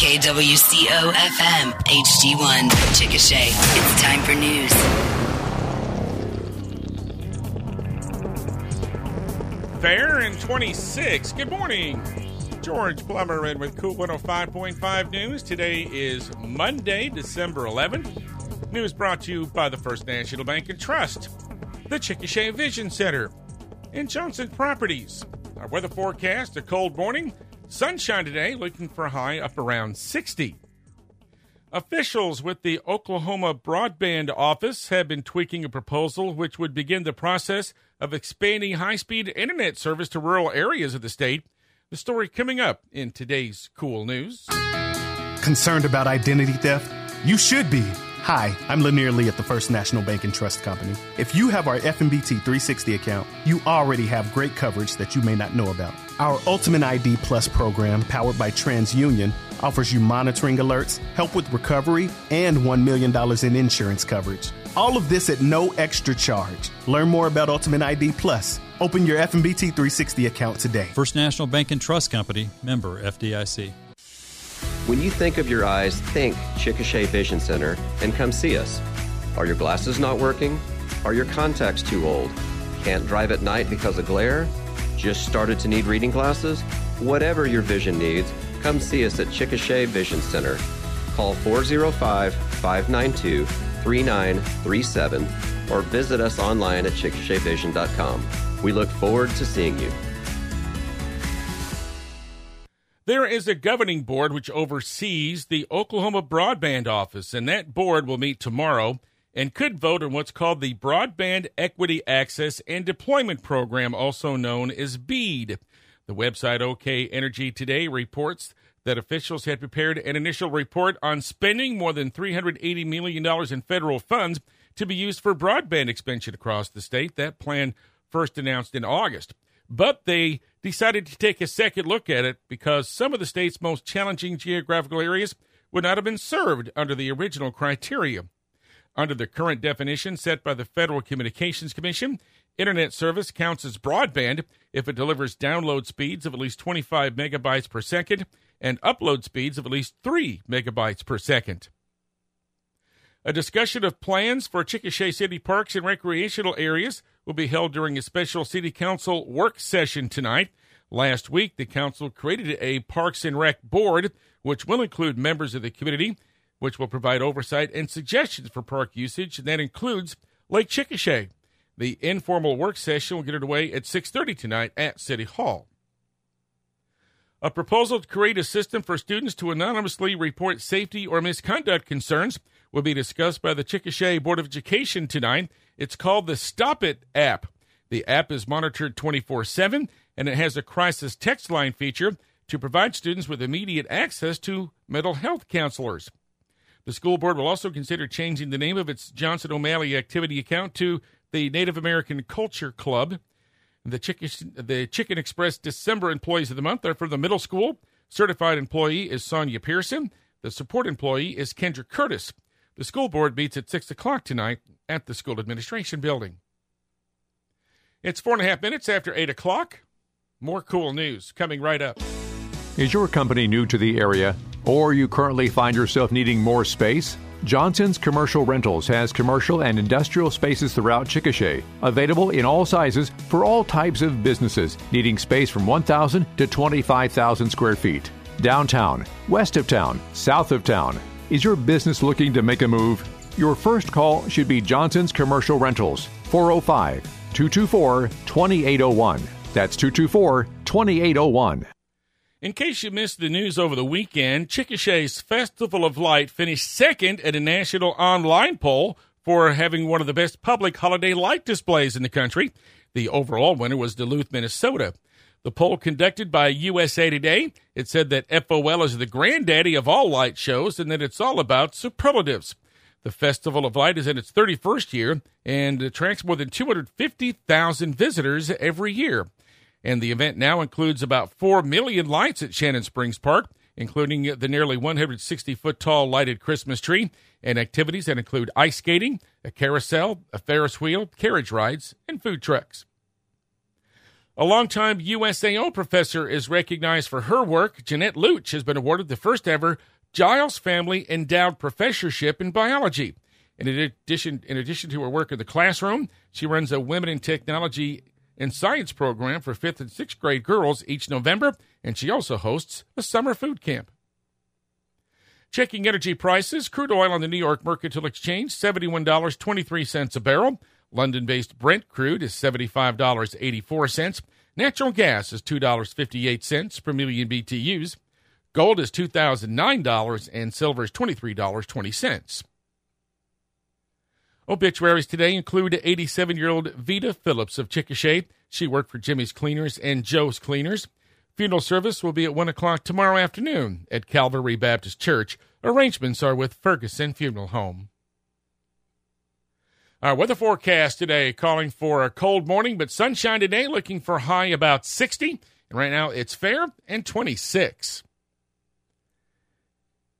KWCO FM HD1 Chickasha. It's time for news. Fair and 26. Good morning. George Plummer in with KOOL 105.5 News. Today is Monday, December 11th. News brought to you by the First National Bank and Trust, the Chickasha Vision Center, and Johnson Properties. Our weather forecast, a cold morning, sunshine today, looking for a high up around 60. Officials with the Oklahoma Broadband Office have been tweaking a proposal which would begin the process of expanding high-speed internet service to rural areas of the state. The story coming up in today's KOOL News. Concerned about identity theft? You should be. Hi, I'm Lanier Lee at the First National Bank and Trust Company. If you have our FNBT 360 account, you already have great coverage that you may not know about. Our Ultimate ID Plus program, powered by TransUnion, offers you monitoring alerts, help with recovery, and $1 million in insurance coverage. All of this at no extra charge. Learn more about Ultimate ID Plus. Open your FNBT 360 account today. First National Bank and Trust Company, member FDIC. When you think of your eyes, think Chickasha Vision Center and come see us. Are your glasses not working? Are your contacts too old? Can't drive at night because of glare? Just started to need reading glasses? Whatever your vision needs, come see us at Chickasha Vision Center. Call 405-592-3937 or visit us online at chickashavision.com. We look forward to seeing you. There is a governing board which oversees the Oklahoma Broadband Office, and that board will meet tomorrow and could vote on what's called the Broadband Equity Access and Deployment Program, also known as BEAD. The website OK Energy Today reports that officials had prepared an initial report on spending more than $380 million in federal funds to be used for broadband expansion across the state. That plan first announced in August. But they decided to take a second look at it because some of the state's most challenging geographical areas would not have been served under the original criteria. Under the current definition set by the Federal Communications Commission, internet service counts as broadband if it delivers download speeds of at least 25 megabytes per second and upload speeds of at least 3 megabytes per second. A discussion of plans for Chickasha City Parks and recreational areas will be held during a special City Council work session tonight. Last week, the Council created a Parks and Rec board, which will include members of the community, which will provide oversight and suggestions for park usage, and that includes Lake Chickasha. The informal work session will get underway at 6:30 tonight at City Hall. A proposal to create a system for students to anonymously report safety or misconduct concerns will be discussed by the Chickasha Board of Education tonight. It's called the Stop It app. The app is monitored 24/7, and it has a crisis text line feature to provide students with immediate access to mental health counselors. The school board will also consider changing the name of its Johnson O'Malley Activity Account to the Native American Culture Club. The Chicken Express December Employees of the Month are from the middle school. Certified employee is Sonia Pearson. The support employee is Kendra Curtis. The school board meets at 6 o'clock tonight at the school administration building. It's 4.5 minutes after 8 o'clock. More KOOL News coming right up. Is your company new to the area, or you currently find yourself needing more space? Johnson's Commercial Rentals has commercial and industrial spaces throughout Chickasha, available in all sizes for all types of businesses needing space from 1,000 to 25,000 square feet. Downtown, west of town, south of town. Is your business looking to make a move? Your first call should be Johnson's Commercial Rentals, 405-224-2801. That's 224-2801. In case you missed the news over the weekend, Chickasha's Festival of Light finished second at a national online poll for having one of the best public holiday light displays in the country. The overall winner was Duluth, Minnesota. The poll conducted by USA Today, it said that FOL is the granddaddy of all light shows and that it's all about superlatives. The Festival of Light is in its 31st year and attracts more than 250,000 visitors every year. And the event now includes about 4 million lights at Shannon Springs Park, including the nearly 160-foot-tall lighted Christmas tree and activities that include ice skating, a carousel, a Ferris wheel, carriage rides, and food trucks. A longtime USAO professor is recognized for her work. Jeanette Looch has been awarded the first ever Giles Family Endowed Professorship in Biology. In addition to her work in the classroom, she runs a Women in Technology and Science program for 5th and 6th grade girls each November, and she also hosts a summer food camp. Checking energy prices, crude oil on the New York Mercantile Exchange, $71.23 a barrel. London-based Brent crude is $75.84. Natural gas is $2.58 per million BTUs. Gold is $2,009, and silver is $23.20. Obituaries today include 87-year-old Vita Phillips of Chickasha. She worked for Jimmy's Cleaners and Joe's Cleaners. Funeral service will be at 1 o'clock tomorrow afternoon at Calvary Baptist Church. Arrangements are with Ferguson Funeral Home. Our weather forecast today calling for a cold morning, but sunshine today, looking for high about 60. And right now it's fair and 26.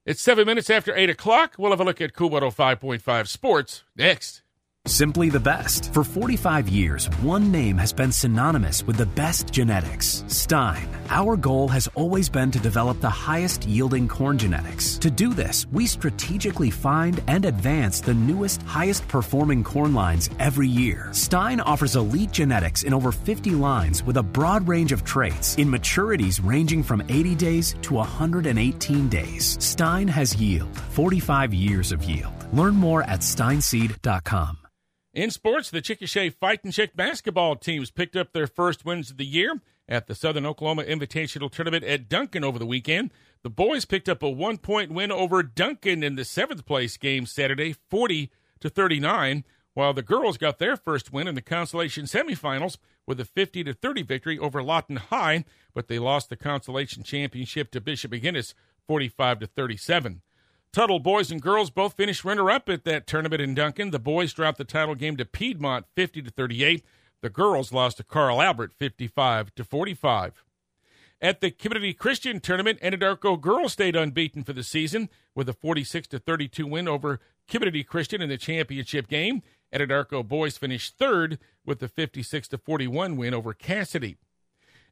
It's 7 minutes after 8 o'clock. We'll have a look at KOOL 105.5 Sports next. Simply the best. For 45 years, one name has been synonymous with the best genetics, Stein. Our goal has always been to develop the highest yielding corn genetics. To do this, we strategically find and advance the newest, highest performing corn lines every year. Stein offers elite genetics in over 50 lines with a broad range of traits in maturities ranging from 80 days to 118 days. Stein has yield, 45 years of yield. Learn more at steinseed.com. In sports, the Chickasha Fightin' Chick basketball teams picked up their first wins of the year at the Southern Oklahoma Invitational Tournament at Duncan over the weekend. The boys picked up a one-point win over Duncan in the seventh-place game Saturday, 40-39, while the girls got their first win in the consolation semifinals with a 50-30 victory over Lawton High, but they lost the consolation championship to Bishop McGinnis, 45-37. Tuttle boys and girls both finished runner-up at that tournament in Duncan. The boys dropped the title game to Piedmont, 50-38. The girls lost to Carl Albert, 55-45. At the Community Christian Tournament, Anadarko girls stayed unbeaten for the season with a 46-32 win over Community Christian in the championship game. Anadarko boys finished third with a 56-41 win over Cassidy.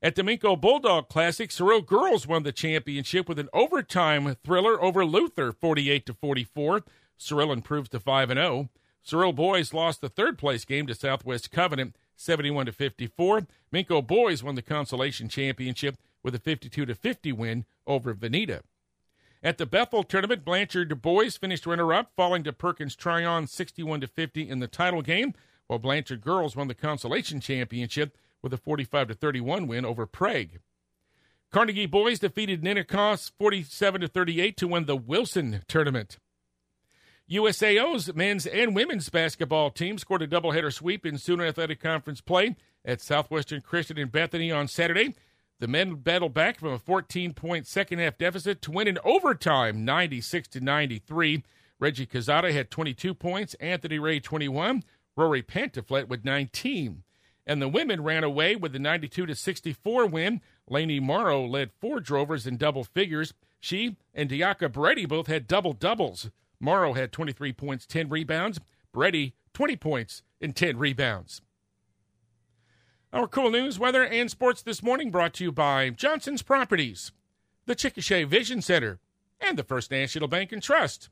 At the Minko Bulldog Classic, Cyril girls won the championship with an overtime thriller over Luther, 48-44. Cyril improves to 5-0. Cyril boys lost the third-place game to Southwest Covenant, 71-54. Minko boys won the consolation championship with a 52-50 win over Veneta. At the Bethel tournament, Blanchard boys finished runner-up, falling to Perkins Tryon, 61-50 in the title game, while Blanchard girls won the consolation championship with a 45-31 win over Prague. Carnegie boys defeated Nenekos 47-38 to win the Wilson tournament. USAO's men's and women's basketball team scored a doubleheader sweep in Sooner Athletic Conference play at Southwestern Christian in Bethany on Saturday. The men battled back from a 14-point second-half deficit to win in overtime, 96-93. Reggie Cazada had 22 points, Anthony Ray 21, Rory Pantaflet with 19. And the women ran away with the 92-64 win. Lainey Morrow led four drovers in double figures. She and Diaka Beredi both had double-doubles. Morrow had 23 points, 10 rebounds. Beredi, 20 points and 10 rebounds. Our cool news, weather, and sports this morning brought to you by Johnson's Properties, the Chickasha Vision Center, and the First National Bank and Trust.